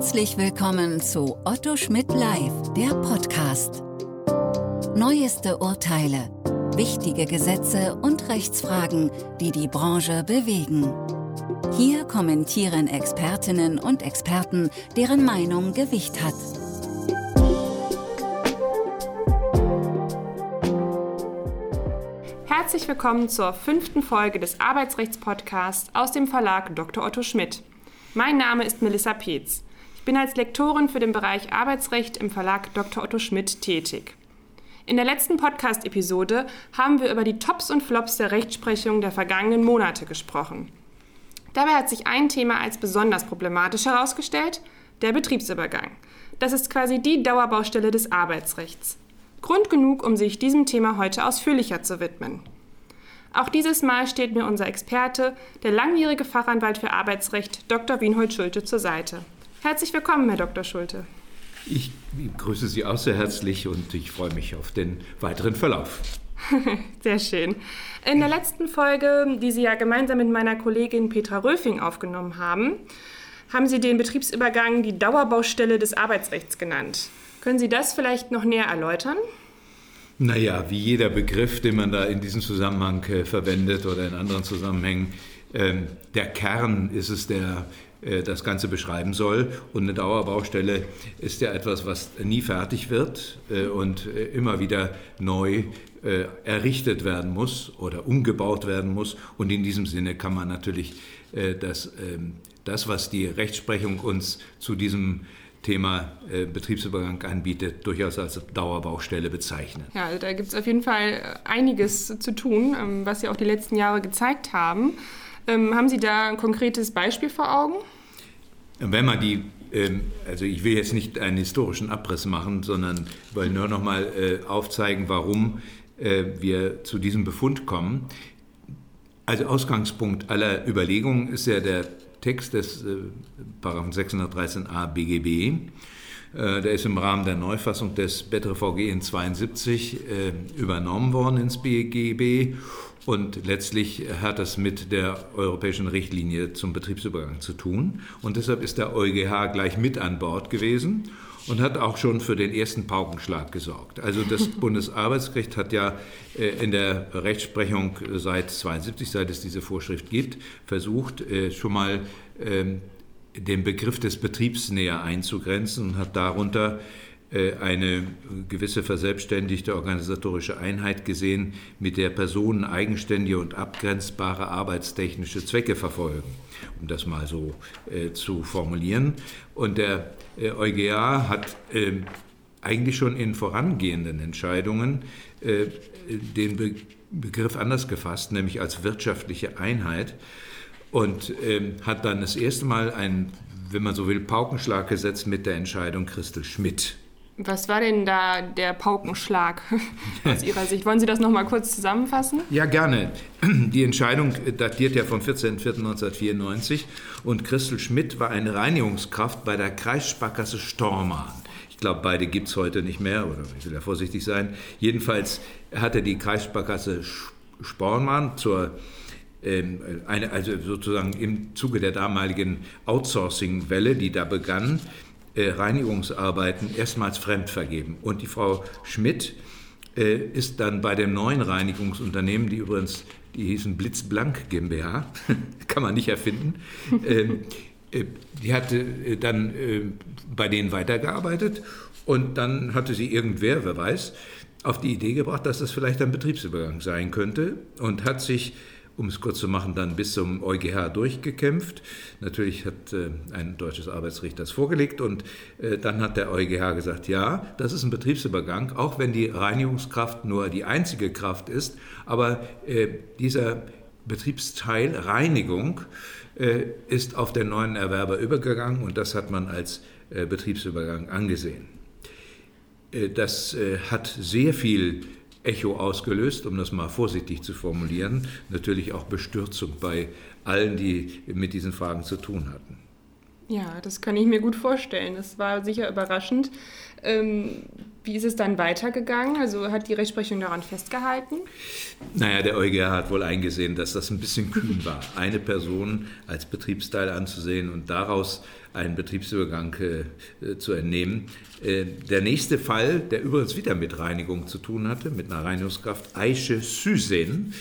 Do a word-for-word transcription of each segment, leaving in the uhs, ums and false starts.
Herzlich willkommen zu Otto Schmidt Live, der Podcast. Neueste Urteile, wichtige Gesetze und Rechtsfragen, die die Branche bewegen. Hier kommentieren Expertinnen und Experten, deren Meinung Gewicht hat. Herzlich willkommen zur fünften Folge des Arbeitsrechtspodcasts aus dem Verlag Doktor Otto Schmidt. Mein Name ist Melissa Peetz. Ich bin als Lektorin für den Bereich Arbeitsrecht im Verlag Doktor Otto Schmidt tätig. In der letzten Podcast-Episode haben wir über die Tops und Flops der Rechtsprechung der vergangenen Monate gesprochen. Dabei hat sich ein Thema als besonders problematisch herausgestellt, der Betriebsübergang. Das ist quasi die Dauerbaustelle des Arbeitsrechts. Grund genug, um sich diesem Thema heute ausführlicher zu widmen. Auch dieses Mal steht mir unser Experte, der langjährige Fachanwalt für Arbeitsrecht, Doktor Wienhold Schulte, zur Seite. Herzlich willkommen, Herr Doktor Schulte. Ich grüße Sie auch sehr herzlich und ich freue mich auf den weiteren Verlauf. Sehr schön. In der letzten Folge, die Sie ja gemeinsam mit meiner Kollegin Petra Röfing aufgenommen haben, haben Sie den Betriebsübergang die Dauerbaustelle des Arbeitsrechts genannt. Können Sie das vielleicht noch näher erläutern? Naja, wie jeder Begriff, den man da in diesem Zusammenhang äh, verwendet oder in anderen Zusammenhängen, ähm, der Kern ist es, der äh, das Ganze beschreiben soll. Und eine Dauerbaustelle ist ja etwas, was nie fertig wird äh, und äh, immer wieder neu äh, errichtet werden muss oder umgebaut werden muss. Und in diesem Sinne kann man natürlich äh, das, äh, das, was die Rechtsprechung uns zu diesem Thema äh, Betriebsübergang anbietet, durchaus als Dauerbaustelle bezeichnen. Ja, also da gibt es auf jeden Fall einiges zu tun, ähm, was Sie auch die letzten Jahre gezeigt haben. Ähm, haben Sie da ein konkretes Beispiel vor Augen? Wenn man die, ähm, also ich will jetzt nicht einen historischen Abriss machen, sondern will nur noch mal äh, aufzeigen, warum äh, wir zu diesem Befund kommen. Also Ausgangspunkt aller Überlegungen ist ja der Text des äh, Paragraphen sechshundertdreizehn a B G B, äh, der ist im Rahmen der Neufassung des B E T R V G in zweiundsiebzig äh, übernommen worden ins B G B und letztlich hat das mit der europäischen Richtlinie zum Betriebsübergang zu tun und deshalb ist der EuGH gleich mit an Bord gewesen und hat auch schon für den ersten Paukenschlag gesorgt. Also das Bundesarbeitsgericht hat ja in der Rechtsprechung seit zweiundsiebzig, seit es diese Vorschrift gibt, versucht schon mal den Begriff des Betriebs näher einzugrenzen und hat darunter eine gewisse verselbstständigte organisatorische Einheit gesehen, mit der Personen eigenständige und abgrenzbare arbeitstechnische Zwecke verfolgen, um das mal so äh, zu formulieren. Und der äh, EuGH hat äh, eigentlich schon in vorangehenden Entscheidungen äh, den Be- Begriff anders gefasst, nämlich als wirtschaftliche Einheit, und äh, hat dann das erste Mal einen, wenn man so will, Paukenschlag gesetzt mit der Entscheidung Christel Schmidt. Was war denn da der Paukenschlag aus Ihrer Sicht? Wollen Sie das noch mal kurz zusammenfassen? Ja, gerne. Die Entscheidung datiert ja vom vierzehnten vierten neunzehnhundertvierundneunzig und Christel Schmidt war eine Reinigungskraft bei der Kreissparkasse Stormarn. Ich glaube, beide gibt es heute nicht mehr, oder ich will ja vorsichtig sein. Jedenfalls hatte die Kreissparkasse Stormarn zur ähm, eine, also sozusagen im Zuge der damaligen Outsourcing-Welle, die da begann, Reinigungsarbeiten erstmals fremd vergeben. Und die Frau Schmidt äh, ist dann bei dem neuen Reinigungsunternehmen, die übrigens, die hießen Blitzblank GmbH, kann man nicht erfinden, äh, äh, die hatte äh, dann äh, bei denen weitergearbeitet und dann hatte sie irgendwer, wer weiß, auf die Idee gebracht, dass das vielleicht ein Betriebsübergang sein könnte und hat sich, um es kurz zu machen, dann bis zum EuGH durchgekämpft. Natürlich hat äh, ein deutsches Arbeitsgericht das vorgelegt und äh, dann hat der EuGH gesagt, ja, das ist ein Betriebsübergang, auch wenn die Reinigungskraft nur die einzige Kraft ist, aber äh, dieser Betriebsteil Reinigung äh, ist auf den neuen Erwerber übergegangen und das hat man als äh, Betriebsübergang angesehen. Äh, das äh, hat sehr viel Echo ausgelöst, um das mal vorsichtig zu formulieren, natürlich auch Bestürzung bei allen, die mit diesen Fragen zu tun hatten. Ja, das kann ich mir gut vorstellen. Das war sicher überraschend. Ähm, wie ist es dann weitergegangen? Also hat die Rechtsprechung daran festgehalten? Naja, der EuGH hat wohl eingesehen, dass das ein bisschen kühn war, eine Person als Betriebsteil anzusehen und daraus einen Betriebsübergang äh, zu entnehmen. Äh, der nächste Fall, der übrigens wieder mit Reinigung zu tun hatte, mit einer Reinigungskraft, Aische Süsen,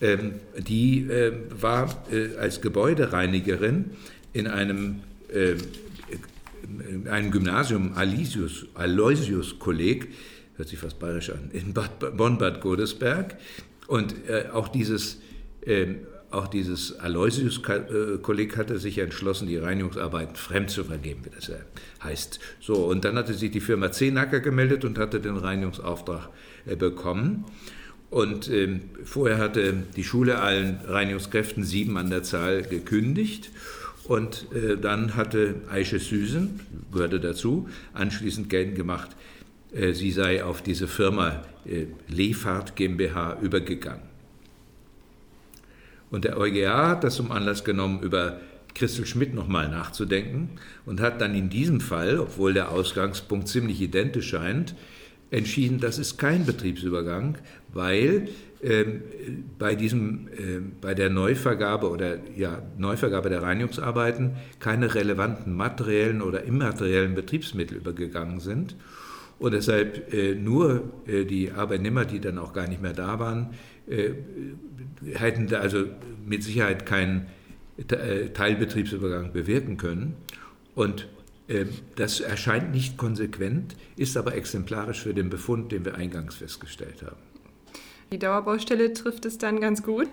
ähm, die äh, war äh, als Gebäudereinigerin in einem in einem Gymnasium, Aloisius, Aloisiuskolleg, hört sich fast bayerisch an, in Bonn-Bad Godesberg. Und äh, auch dieses, äh, auch dieses Aloisiuskolleg hatte sich entschlossen, die Reinigungsarbeiten fremd zu vergeben, wie das heißt. So, und dann hatte sich die Firma Zehnacker gemeldet und hatte den Reinigungsauftrag äh, bekommen. Und äh, vorher hatte die Schule allen Reinigungskräften sieben an der Zahl gekündigt. Und äh, dann hatte Aische Süsen, gehörte dazu, anschließend geltend gemacht, äh, sie sei auf diese Firma äh, Lefahrt GmbH übergegangen. Und der EuGH hat das zum Anlass genommen, über Christel Schmidt nochmal nachzudenken und hat dann in diesem Fall, obwohl der Ausgangspunkt ziemlich identisch scheint, entschieden, das ist kein Betriebsübergang, weil Ähm, bei, diesem, äh, bei der Neuvergabe oder ja, Neuvergabe der Reinigungsarbeiten keine relevanten materiellen oder immateriellen Betriebsmittel übergegangen sind und deshalb äh, nur äh, die Arbeitnehmer, die dann auch gar nicht mehr da waren, äh, hätten da also mit Sicherheit keinen äh, Teilbetriebsübergang bewirken können. Und äh, das erscheint nicht konsequent, ist aber exemplarisch für den Befund, den wir eingangs festgestellt haben. Die Dauerbaustelle trifft es dann ganz gut.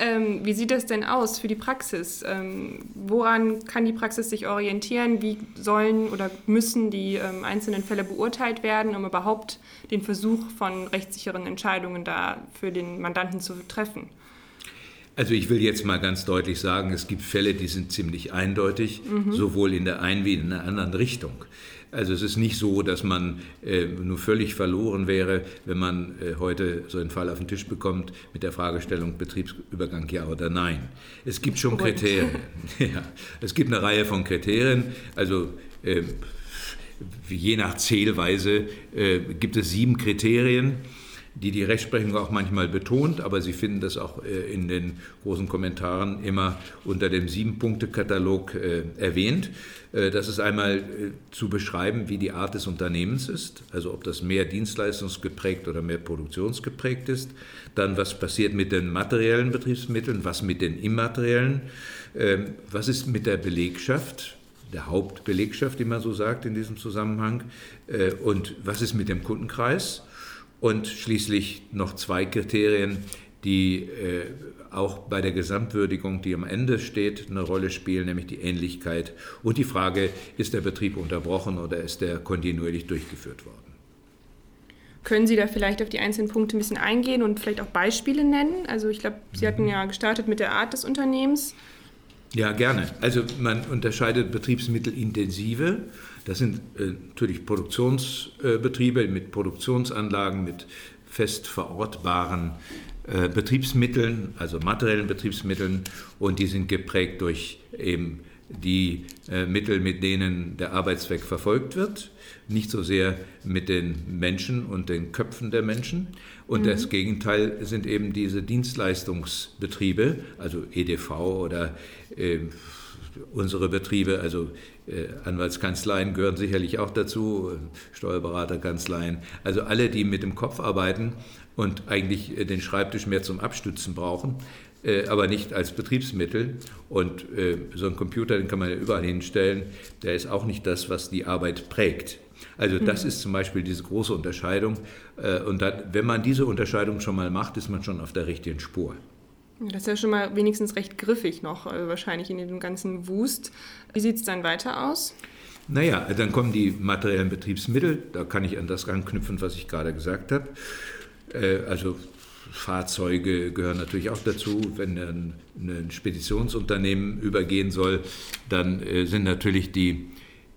Ähm, wie sieht das denn aus für die Praxis? Ähm, woran kann die Praxis sich orientieren? Wie sollen oder müssen die ähm, einzelnen Fälle beurteilt werden, um überhaupt den Versuch von rechtssicheren Entscheidungen da für den Mandanten zu treffen? Also ich will jetzt mal ganz deutlich sagen, es gibt Fälle, die sind ziemlich eindeutig, mhm. sowohl in der einen wie in der anderen Richtung. Also es ist nicht so, dass man äh, nur völlig verloren wäre, wenn man äh, heute so einen Fall auf den Tisch bekommt mit der Fragestellung Betriebsübergang ja oder nein. Es gibt schon Kriterien. Ja, es gibt eine Reihe von Kriterien. Also äh, je nach Zählweise äh, gibt es sieben Kriterien, die die Rechtsprechung auch manchmal betont, aber Sie finden das auch äh, in den großen Kommentaren immer unter dem Sieben-Punkte-Katalog äh, erwähnt. Äh, das ist einmal äh, zu beschreiben, wie die Art des Unternehmens ist, also ob das mehr dienstleistungsgeprägt oder mehr produktionsgeprägt ist. Dann, was passiert mit den materiellen Betriebsmitteln, was mit den immateriellen, äh, was ist mit der Belegschaft, der Hauptbelegschaft, wie man so sagt in diesem Zusammenhang, äh, und was ist mit dem Kundenkreis. Und schließlich noch zwei Kriterien, die äh, auch bei der Gesamtwürdigung, die am Ende steht, eine Rolle spielen, nämlich die Ähnlichkeit und die Frage, ist der Betrieb unterbrochen oder ist der kontinuierlich durchgeführt worden? Können Sie da vielleicht auf die einzelnen Punkte ein bisschen eingehen und vielleicht auch Beispiele nennen? Also ich glaube, Sie hatten ja gestartet mit der Art des Unternehmens. Ja, gerne. Also man unterscheidet betriebsmittelintensive. Das sind äh, natürlich Produktionsbetriebe äh, mit Produktionsanlagen, mit fest verortbaren äh, Betriebsmitteln, also materiellen Betriebsmitteln. Und die sind geprägt durch eben die äh, Mittel, mit denen der Arbeitszweck verfolgt wird. Nicht so sehr mit den Menschen und den Köpfen der Menschen. Und mhm. das Gegenteil sind eben diese Dienstleistungsbetriebe, also E D V oder äh, unsere Betriebe, also äh, Anwaltskanzleien gehören sicherlich auch dazu, äh, Steuerberaterkanzleien, also alle, die mit dem Kopf arbeiten und eigentlich äh, den Schreibtisch mehr zum Abstützen brauchen, äh, aber nicht als Betriebsmittel. Und äh, so einen Computer, den kann man ja überall hinstellen, der ist auch nicht das, was die Arbeit prägt. Also das mhm. ist zum Beispiel diese große Unterscheidung. Äh, und dann, wenn man diese Unterscheidung schon mal macht, ist man schon auf der richtigen Spur. Das ist ja schon mal wenigstens recht griffig noch, also wahrscheinlich in dem ganzen Wust. Wie sieht es dann weiter aus? Naja, dann kommen die materiellen Betriebsmittel. Da kann ich an das anknüpfen, was ich gerade gesagt habe. Also Fahrzeuge gehören natürlich auch dazu. Wenn ein, ein Speditionsunternehmen übergehen soll, dann sind natürlich die,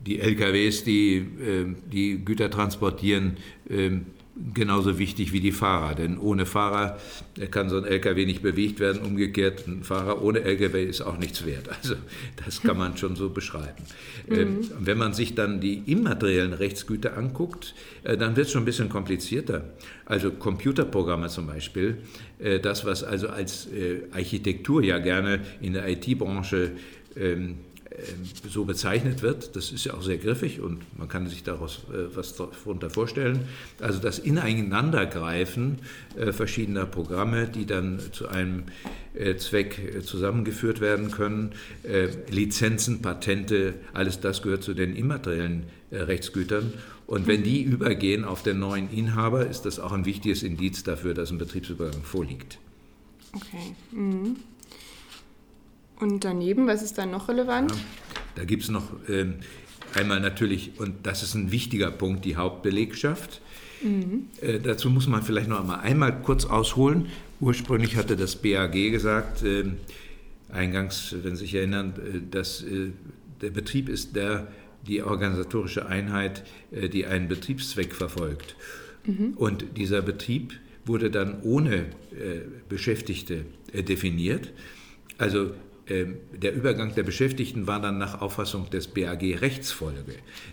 die L K Ws, die die Güter transportieren, genauso wichtig wie die Fahrer, denn ohne Fahrer kann so ein L K W nicht bewegt werden, umgekehrt, ein Fahrer ohne L K W ist auch nichts wert, also das kann man schon so beschreiben. Mhm. Wenn man sich dann die immateriellen Rechtsgüter anguckt, dann wird es schon ein bisschen komplizierter, also Computerprogramme zum Beispiel, das was also als Architektur ja gerne in der I T-Branche so bezeichnet wird, das ist ja auch sehr griffig und man kann sich daraus äh, was darunter vorstellen, also das Ineinandergreifen äh, verschiedener Programme, die dann zu einem äh, Zweck äh, zusammengeführt werden können, äh, Lizenzen, Patente, alles das gehört zu den immateriellen äh, Rechtsgütern und wenn die übergehen auf den neuen Inhaber, ist das auch ein wichtiges Indiz dafür, dass ein Betriebsübergang vorliegt. Okay, mhm. Und daneben, was ist dann noch relevant? Ja, da gibt es noch ähm, einmal natürlich, und das ist ein wichtiger Punkt, die Hauptbelegschaft. Mhm. Äh, dazu muss man vielleicht noch einmal, einmal kurz ausholen. Ursprünglich hatte das B A G gesagt, äh, eingangs, wenn Sie sich erinnern, äh, dass äh, der Betrieb ist der, die organisatorische Einheit, äh, die einen Betriebszweck verfolgt. Mhm. Und dieser Betrieb wurde dann ohne äh, Beschäftigte äh, definiert. Also der Übergang der Beschäftigten war dann nach Auffassung des B A G Rechtsfolge.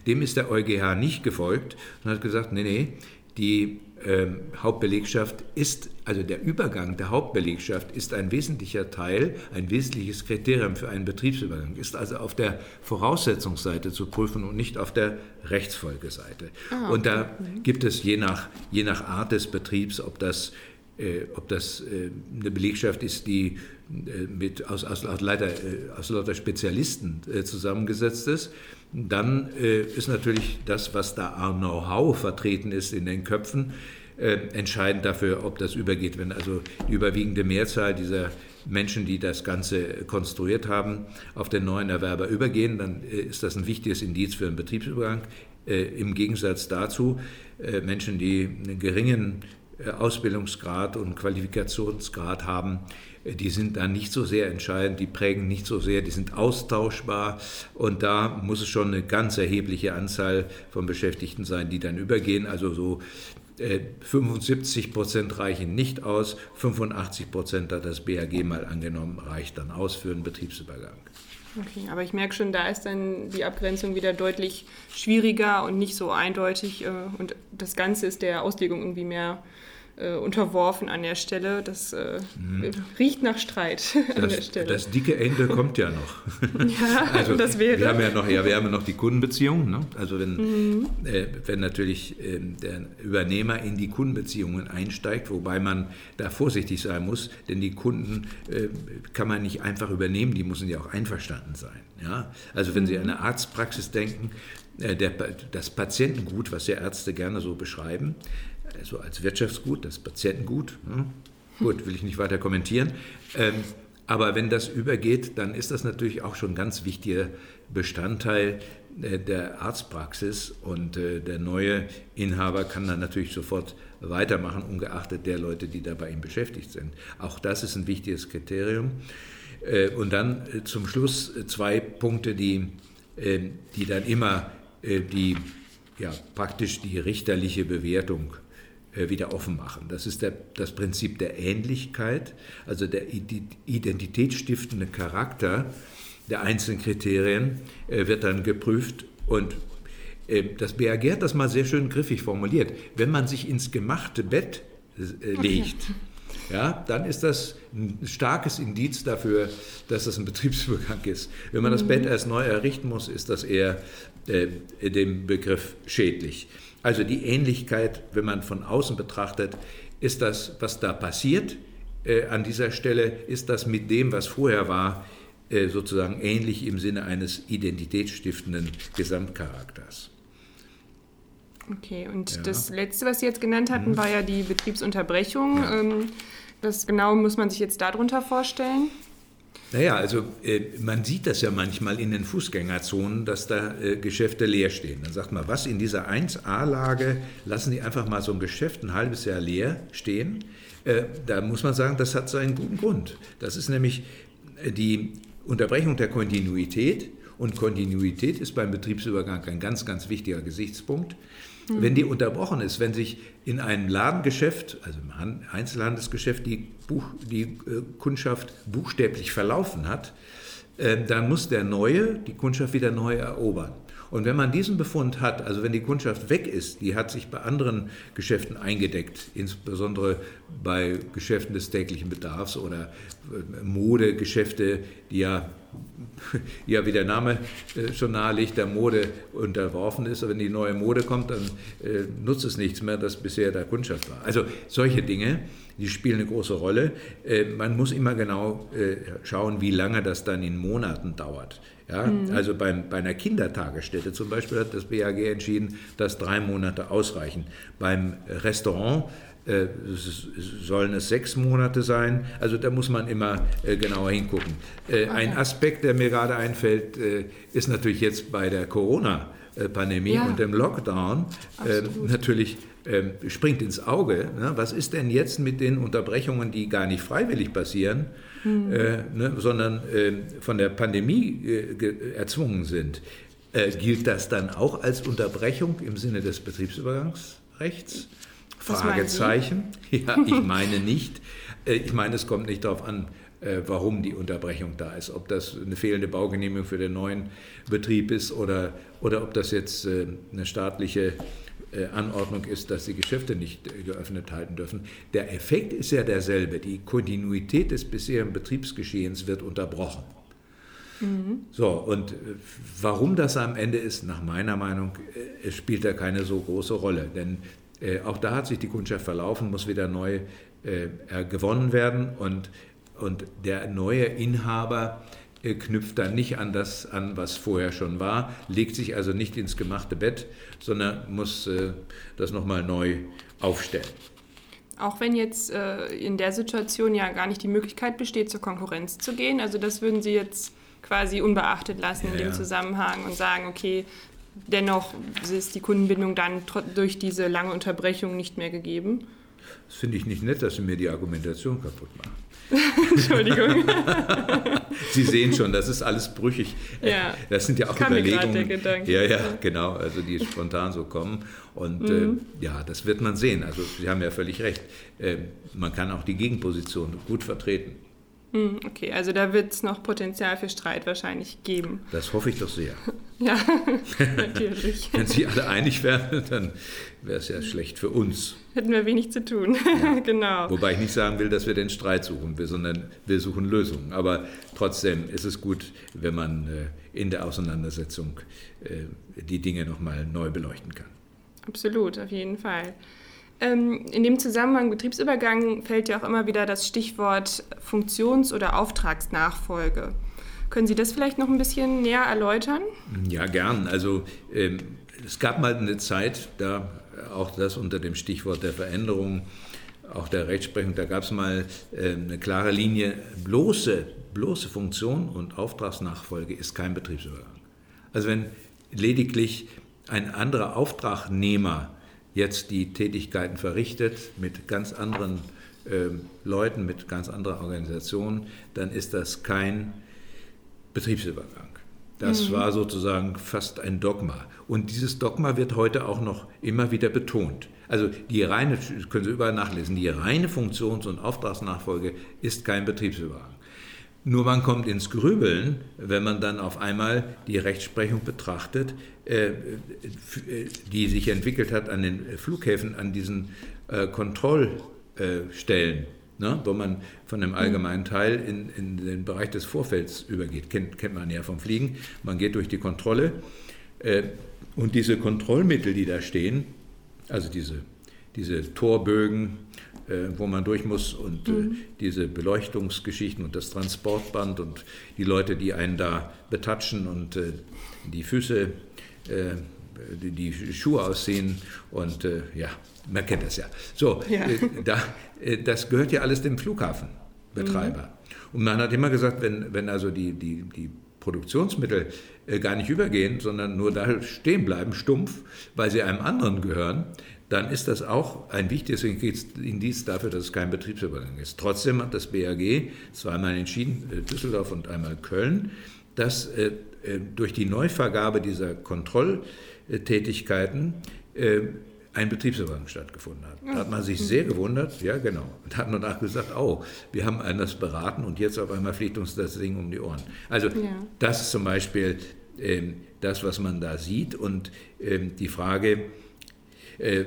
Dem ist der EuGH nicht gefolgt und hat gesagt, nee, nee, die ähm, Hauptbelegschaft ist, also der Übergang der Hauptbelegschaft ist ein wesentlicher Teil, ein wesentliches Kriterium für einen Betriebsübergang, ist also auf der Voraussetzungsseite zu prüfen und nicht auf der Rechtsfolgeseite. Ah, okay. Und da gibt es je nach, je nach Art des Betriebs, ob das Äh, ob das äh, eine Belegschaft ist, die äh, mit, aus, aus, aus, leider, äh, aus lauter Spezialisten äh, zusammengesetzt ist, dann äh, ist natürlich das, was da an Know-how vertreten ist in den Köpfen, äh, entscheidend dafür, ob das übergeht. Wenn also die überwiegende Mehrzahl dieser Menschen, die das Ganze konstruiert haben, auf den neuen Erwerber übergehen, dann äh, ist das ein wichtiges Indiz für einen Betriebsübergang. Äh, Im Gegensatz dazu, äh, Menschen, die einen geringen Ausbildungsgrad und Qualifikationsgrad haben, die sind da nicht so sehr entscheidend, die prägen nicht so sehr, die sind austauschbar und da muss es schon eine ganz erhebliche Anzahl von Beschäftigten sein, die dann übergehen, also so äh, fünfundsiebzig Prozent reichen nicht aus, fünfundachtzig Prozent hat das B A G mal angenommen, reicht dann aus für einen Betriebsübergang. Okay, aber ich merke schon, da ist dann die Abgrenzung wieder deutlich schwieriger und nicht so eindeutig äh, und das Ganze ist der Auslegung irgendwie mehr äh, unterworfen an der Stelle. Das äh, mhm. riecht nach Streit das, an der Stelle. Das dicke Ende kommt ja noch. Ja, also, das wäre. Wir haben ja noch, ja, wir haben noch die Kundenbeziehungen. Ne? Also wenn, mhm. äh, wenn natürlich äh, der Übernehmer in die Kundenbeziehungen einsteigt, wobei man da vorsichtig sein muss, denn die Kunden äh, kann man nicht einfach übernehmen, die müssen ja auch einverstanden sein. Ja? Also wenn Sie an eine Arztpraxis denken, äh, der, das Patientengut, was ja Ärzte gerne so beschreiben, so als Wirtschaftsgut, das Patientengut, ne? Gut, will ich nicht weiter kommentieren, ähm, aber wenn das übergeht, dann ist das natürlich auch schon ein ganz wichtiger Bestandteil äh, der Arztpraxis und äh, der neue Inhaber kann dann natürlich sofort weitermachen, ungeachtet der Leute, die da bei ihm beschäftigt sind. Auch das ist ein wichtiges Kriterium. Äh, und dann äh, zum Schluss zwei Punkte, die, äh, die dann immer äh, die, ja, praktisch die richterliche Bewertung wieder offen machen. Das ist der, das Prinzip der Ähnlichkeit, also der identitätsstiftende Charakter der einzelnen Kriterien äh, wird dann geprüft und äh, das B A G hat das mal sehr schön griffig formuliert. Wenn man sich ins gemachte Bett äh, legt, okay. ja, dann ist das ein starkes Indiz dafür, dass das ein Betriebsübergang ist. Wenn man mhm. das Bett erst neu errichten muss, ist das eher äh, dem Begriff schädlich. Also die Ähnlichkeit, wenn man von außen betrachtet, ist das, was da passiert äh, an dieser Stelle, ist das mit dem, was vorher war, äh, sozusagen ähnlich im Sinne eines identitätsstiftenden Gesamtcharakters. Okay, und ja. das Letzte, was Sie jetzt genannt hatten, hm. war ja die Betriebsunterbrechung. Ja. Ähm, das genau muss man sich jetzt darunter vorstellen? Naja, also äh, man sieht das ja manchmal in den Fußgängerzonen, dass da äh, Geschäfte leer stehen. Dann sagt man, was in dieser eins a Lage, lassen die einfach mal so ein Geschäft ein halbes Jahr leer stehen. Äh, da muss man sagen, das hat seinen guten Grund. Das ist nämlich die Unterbrechung der Kontinuität Und Kontinuität ist beim Betriebsübergang ein ganz, ganz wichtiger Gesichtspunkt. Mhm. Wenn die unterbrochen ist, wenn sich in einem Ladengeschäft, also im Einzelhandelsgeschäft, die, Buch, die äh, Kundschaft buchstäblich verlaufen hat, äh, dann muss der Neue die Kundschaft wieder neu erobern. Und wenn man diesen Befund hat, also wenn die Kundschaft weg ist, die hat sich bei anderen Geschäften eingedeckt, insbesondere bei Geschäften des täglichen Bedarfs oder Modegeschäfte, die ja, ja wie der Name schon nahelegt, der Mode unterworfen ist. Und wenn die neue Mode kommt, dann nutzt es nichts mehr, das bisher der Kundschaft war. Also solche Dinge, die spielen eine große Rolle. Man muss immer genau schauen, wie lange das dann in Monaten dauert. Ja, mhm. Also beim, bei einer Kindertagesstätte zum Beispiel hat das B A G entschieden, dass drei Monate ausreichen. Beim Restaurant äh, sollen es sechs Monate sein. Also da muss man immer äh, genauer hingucken. Äh, okay. Ein Aspekt, der mir gerade einfällt, äh, ist natürlich jetzt bei der Corona-Pandemie ja. und dem Lockdown äh, natürlich äh, springt ins Auge. Ne? Was ist denn jetzt mit den Unterbrechungen, die gar nicht freiwillig passieren? Hm. Äh, ne, sondern äh, von der Pandemie äh, ge- erzwungen sind. Äh, gilt das dann auch als Unterbrechung im Sinne des Betriebsübergangsrechts? Was Fragezeichen. Ja, ich meine nicht. Äh, ich meine, es kommt nicht darauf an, äh, warum die Unterbrechung da ist. Ob das eine fehlende Baugenehmigung für den neuen Betrieb ist oder, oder ob das jetzt äh, eine staatliche Anordnung ist, dass die Geschäfte nicht geöffnet halten dürfen. Der Effekt ist ja derselbe. Die Kontinuität des bisherigen Betriebsgeschehens wird unterbrochen. Mhm. So, und warum das am Ende ist, nach meiner Meinung, spielt da keine so große Rolle. Denn äh, auch da hat sich die Kundschaft verlaufen, muss wieder neu äh, gewonnen werden. Und, und der neue Inhaber knüpft dann nicht an das an, was vorher schon war, legt sich also nicht ins gemachte Bett, sondern muss äh, das nochmal neu aufstellen. Auch wenn jetzt äh, in der Situation ja gar nicht die Möglichkeit besteht, zur Konkurrenz zu gehen, also das würden Sie jetzt quasi unbeachtet lassen ja. in dem Zusammenhang und sagen, okay, dennoch ist die Kundenbindung dann tr- durch diese lange Unterbrechung nicht mehr gegeben? Das finde ich nicht nett, dass Sie mir die Argumentation kaputt machen. Entschuldigung. Sie sehen schon, das ist alles brüchig. Ja, das sind ja auch Überlegungen. Ja, ja, genau, also die spontan so kommen. Und mhm. äh, ja, das wird man sehen. Also Sie haben ja völlig recht. Äh, man kann auch die Gegenposition gut vertreten. Mhm, okay, also da wird es noch Potenzial für Streit wahrscheinlich geben. Das hoffe ich doch sehr. Ja, natürlich. Wenn Sie alle einig wären, dann wäre es ja schlecht für uns. Hätten wir wenig zu tun, ja. Genau. Wobei ich nicht sagen will, dass wir den Streit suchen, wir, sondern wir suchen Lösungen. Aber trotzdem ist es gut, wenn man äh, in der Auseinandersetzung äh, die Dinge nochmal neu beleuchten kann. Absolut, auf jeden Fall. Ähm, in dem Zusammenhang Betriebsübergang fällt ja auch immer wieder das Stichwort Funktions- oder Auftragsnachfolge. Können Sie das vielleicht noch ein bisschen näher erläutern? Ja, gern. Also ähm, es gab mal eine Zeit, da auch das unter dem Stichwort der Veränderung, auch der Rechtsprechung, da gab es mal äh, eine klare Linie, bloße, bloße Funktion und Auftragsnachfolge ist kein Betriebsübergang. Also wenn lediglich ein anderer Auftragnehmer jetzt die Tätigkeiten verrichtet mit ganz anderen äh, Leuten, mit ganz anderer Organisation, dann ist das kein Betriebsübergang. Das mhm. war sozusagen fast ein Dogma. Und dieses Dogma wird heute auch noch immer wieder betont. Also die reine, können Sie überall nachlesen, die reine Funktions- und Auftragsnachfolge ist kein Betriebsübergang. Nur man kommt ins Grübeln, wenn man dann auf einmal die Rechtsprechung betrachtet, äh, die sich entwickelt hat an den Flughäfen, an diesen äh, Kontrollstellen. Ne, wo man von dem allgemeinen Teil in, in den Bereich des Vorfelds übergeht. Kennt, kennt man ja vom Fliegen. Man geht durch die Kontrolle äh, und diese Kontrollmittel, die da stehen, also diese, diese Torbögen, äh, wo man durch muss und mhm. äh, diese Beleuchtungsgeschichten und das Transportband und die Leute, die einen da betatschen und äh, die Füße, äh, die, die Schuhe ausziehen und äh, ja, man kennt das ja. So, ja. Äh, da... Das gehört ja alles dem Flughafenbetreiber. Mhm. Und man hat immer gesagt, wenn, wenn also die, die, die Produktionsmittel äh, gar nicht übergehen, sondern nur da stehen bleiben, stumpf, weil sie einem anderen gehören, dann ist das auch ein wichtiges Indiz dafür, dass es kein Betriebsübergang ist. Trotzdem hat das B A G zweimal entschieden, Düsseldorf und einmal Köln, dass äh, durch die Neuvergabe dieser Kontrolltätigkeiten äh, ein Betriebsübergang stattgefunden hat. Da hat man sich sehr gewundert, ja genau, da hat man nachgesagt, oh, wir haben anders beraten und jetzt auf einmal fliegt uns das Ding um die Ohren. Also ja. Das ist zum Beispiel ähm, das, was man da sieht und ähm, die Frage, äh,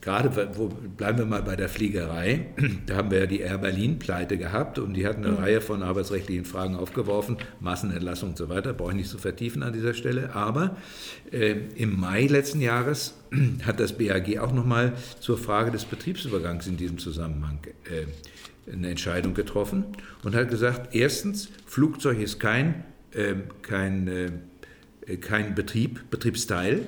gerade, wo, bleiben wir mal bei der Fliegerei, da haben wir ja die Air Berlin Pleite gehabt und die hat eine mhm. Reihe von arbeitsrechtlichen Fragen aufgeworfen, Massenentlassung und so weiter, brauche ich nicht zu vertiefen an dieser Stelle, aber äh, im Mai letzten Jahres hat das B A G auch nochmal zur Frage des Betriebsübergangs in diesem Zusammenhang äh, eine Entscheidung getroffen und hat gesagt, erstens, Flugzeug ist kein, äh, kein, äh, kein Betrieb, Betriebsteil,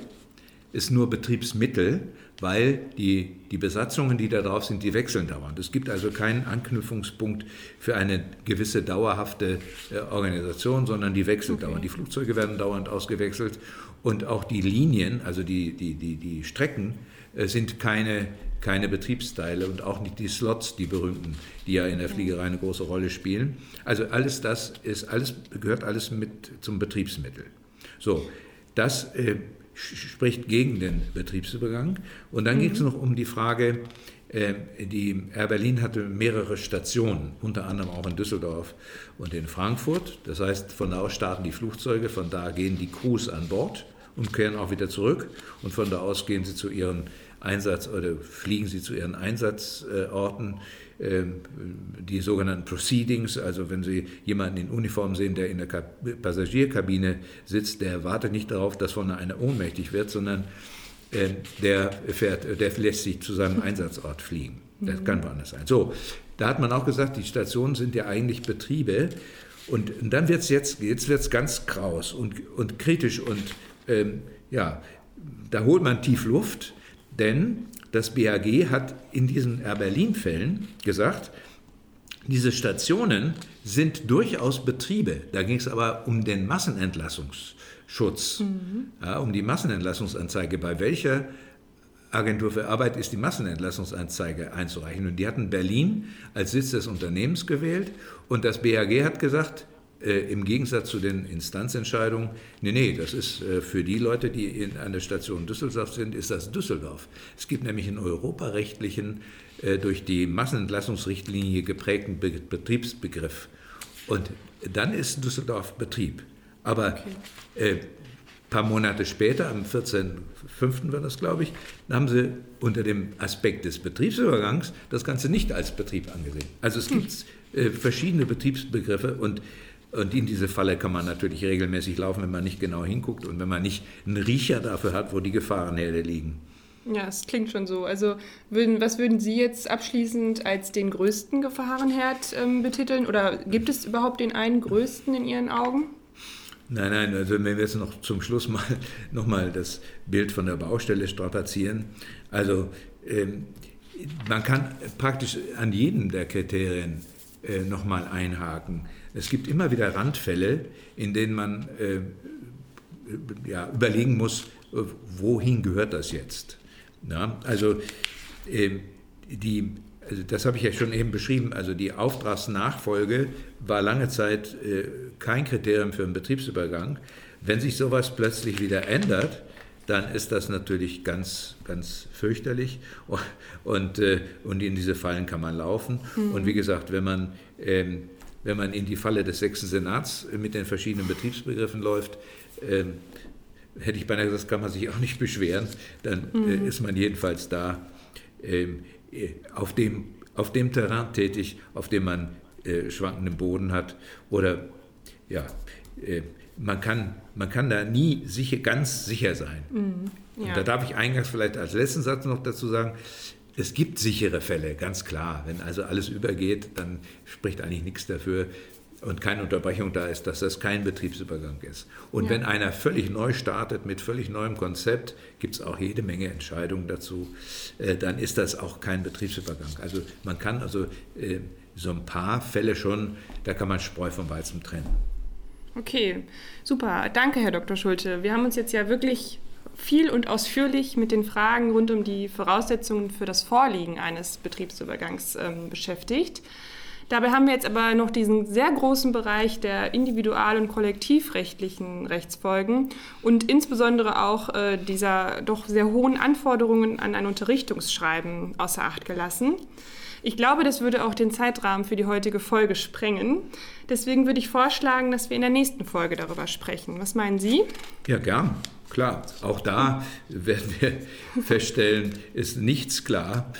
ist nur Betriebsmittel, weil die, die Besatzungen, die da drauf sind, die wechseln dauernd. Es gibt also keinen Anknüpfungspunkt für eine gewisse dauerhafte äh, Organisation, sondern die wechseln okay. dauernd. Die Flugzeuge werden dauernd ausgewechselt und auch die Linien, also die, die, die, die Strecken, äh, sind keine, keine Betriebsteile und auch nicht die Slots, die berühmten, die ja in der Fliegerei eine große Rolle spielen. Also alles das ist alles, gehört alles mit zum Betriebsmittel. So, das äh, spricht gegen den Betriebsübergang. Und dann mhm. ging es noch um die Frage, äh, die Air Berlin hatte mehrere Stationen, unter anderem auch in Düsseldorf und in Frankfurt. Das heißt, von da aus starten die Flugzeuge, von da gehen die Crews an Bord und kehren auch wieder zurück. Und von da aus gehen sie zu ihren Einsatz oder fliegen sie zu ihren Einsatzorten. Äh, äh, die sogenannten Proceedings, also wenn Sie jemanden in Uniform sehen, der in der Ka- Passagierkabine sitzt, der wartet nicht darauf, dass von einer ohnmächtig wird, sondern äh, der, fährt, der lässt sich zu seinem Einsatzort fliegen. Das mhm. kann woanders sein. So, da hat man auch gesagt, die Stationen sind ja eigentlich Betriebe. Und, und dann wird es jetzt, jetzt wird's ganz kraus und, und kritisch und ähm, ja, da holt man tief Luft. Denn das B A G hat in diesen Air Berlin-Fällen gesagt, diese Stationen sind durchaus Betriebe. Da ging es aber um den Massenentlassungsschutz, mhm. ja, um die Massenentlassungsanzeige. Bei welcher Agentur für Arbeit ist die Massenentlassungsanzeige einzureichen? Und die hatten Berlin als Sitz des Unternehmens gewählt. Und das B A G hat gesagt, äh, im Gegensatz zu den Instanzentscheidungen, nee, nee, das ist äh, für die Leute, die in einer Station Düsseldorf sind, ist das Düsseldorf. Es gibt nämlich einen europarechtlichen, äh, durch die Massenentlassungsrichtlinie geprägten Be- Betriebsbegriff. Und dann ist Düsseldorf Betrieb. Aber okay. äh, paar Monate später, am vierzehnten fünften war das, glaube ich, haben sie unter dem Aspekt des Betriebsübergangs das Ganze nicht als Betrieb angesehen. Also es gibt äh, verschiedene Betriebsbegriffe und Und in diese Falle kann man natürlich regelmäßig laufen, wenn man nicht genau hinguckt und wenn man nicht einen Riecher dafür hat, wo die Gefahrenherde liegen. Ja, es klingt schon so. Also würden, was würden Sie jetzt abschließend als den größten Gefahrenherd ähm, betiteln? Oder gibt es überhaupt den einen größten in Ihren Augen? Nein, nein, also wenn wir jetzt noch zum Schluss mal nochmal das Bild von der Baustelle strapazieren. Also ähm, man kann praktisch an jedem der Kriterien äh, nochmal einhaken. Es gibt immer wieder Randfälle, in denen man äh, ja, überlegen muss, wohin gehört das jetzt? Na, also, äh, die, also das habe ich ja schon eben beschrieben, also die Auftragsnachfolge war lange Zeit äh, kein Kriterium für einen Betriebsübergang. Wenn sich sowas plötzlich wieder ändert, dann ist das natürlich ganz, ganz fürchterlich und, äh, und in diese Fallen kann man laufen. Mhm. Und wie gesagt, wenn man... Ähm, Wenn man in die Falle des sechsten Senats mit den verschiedenen Betriebsbegriffen läuft, äh, hätte ich beinahe gesagt, kann man sich auch nicht beschweren, dann mhm. äh, ist man jedenfalls da äh, auf dem, auf dem Terrain tätig, auf dem man äh, schwankenden Boden hat. Oder ja, äh, man kann, man kann da nie sicher, ganz sicher sein. Mhm. Ja. Und da darf ich eingangs vielleicht als letzten Satz noch dazu sagen, es gibt sichere Fälle, ganz klar. Wenn also alles übergeht, dann spricht eigentlich nichts dafür und keine Unterbrechung da ist, dass das kein Betriebsübergang ist. Und ja. wenn einer völlig neu startet mit völlig neuem Konzept, gibt es auch jede Menge Entscheidungen dazu, äh, dann ist das auch kein Betriebsübergang. Also man kann also äh, so ein paar Fälle schon, da kann man Spreu vom Weizen trennen. Okay, super. Danke, Herr Doktor Schulte. Wir haben uns jetzt ja wirklich viel und ausführlich mit den Fragen rund um die Voraussetzungen für das Vorlegen eines Betriebsübergangs ähm, beschäftigt. Dabei haben wir jetzt aber noch diesen sehr großen Bereich der individual- und kollektivrechtlichen Rechtsfolgen und insbesondere auch äh, dieser doch sehr hohen Anforderungen an ein Unterrichtungsschreiben außer Acht gelassen. Ich glaube, das würde auch den Zeitrahmen für die heutige Folge sprengen. Deswegen würde ich vorschlagen, dass wir in der nächsten Folge darüber sprechen. Was meinen Sie? Ja, gern. Klar, auch da werden wir feststellen, ist nichts klar.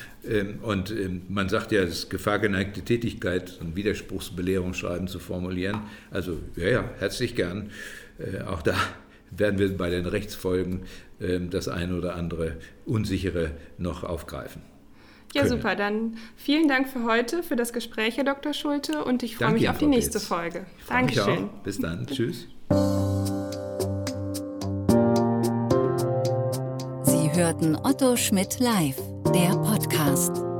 Und man sagt ja, es ist gefahrgeneigte Tätigkeit, ein Widerspruchsbelehrungsschreiben zu formulieren. Also ja, ja, herzlich gern. Auch da werden wir bei den Rechtsfolgen das eine oder andere Unsichere noch aufgreifen. Ja, können. Super. Dann vielen Dank für heute, für das Gespräch, Herr Doktor Schulte. Und ich freue Danke, mich auf Frau die nächste Peetz. Folge. Dankeschön. Bis dann. Tschüss. Hörten Otto Schmidt live, der Podcast.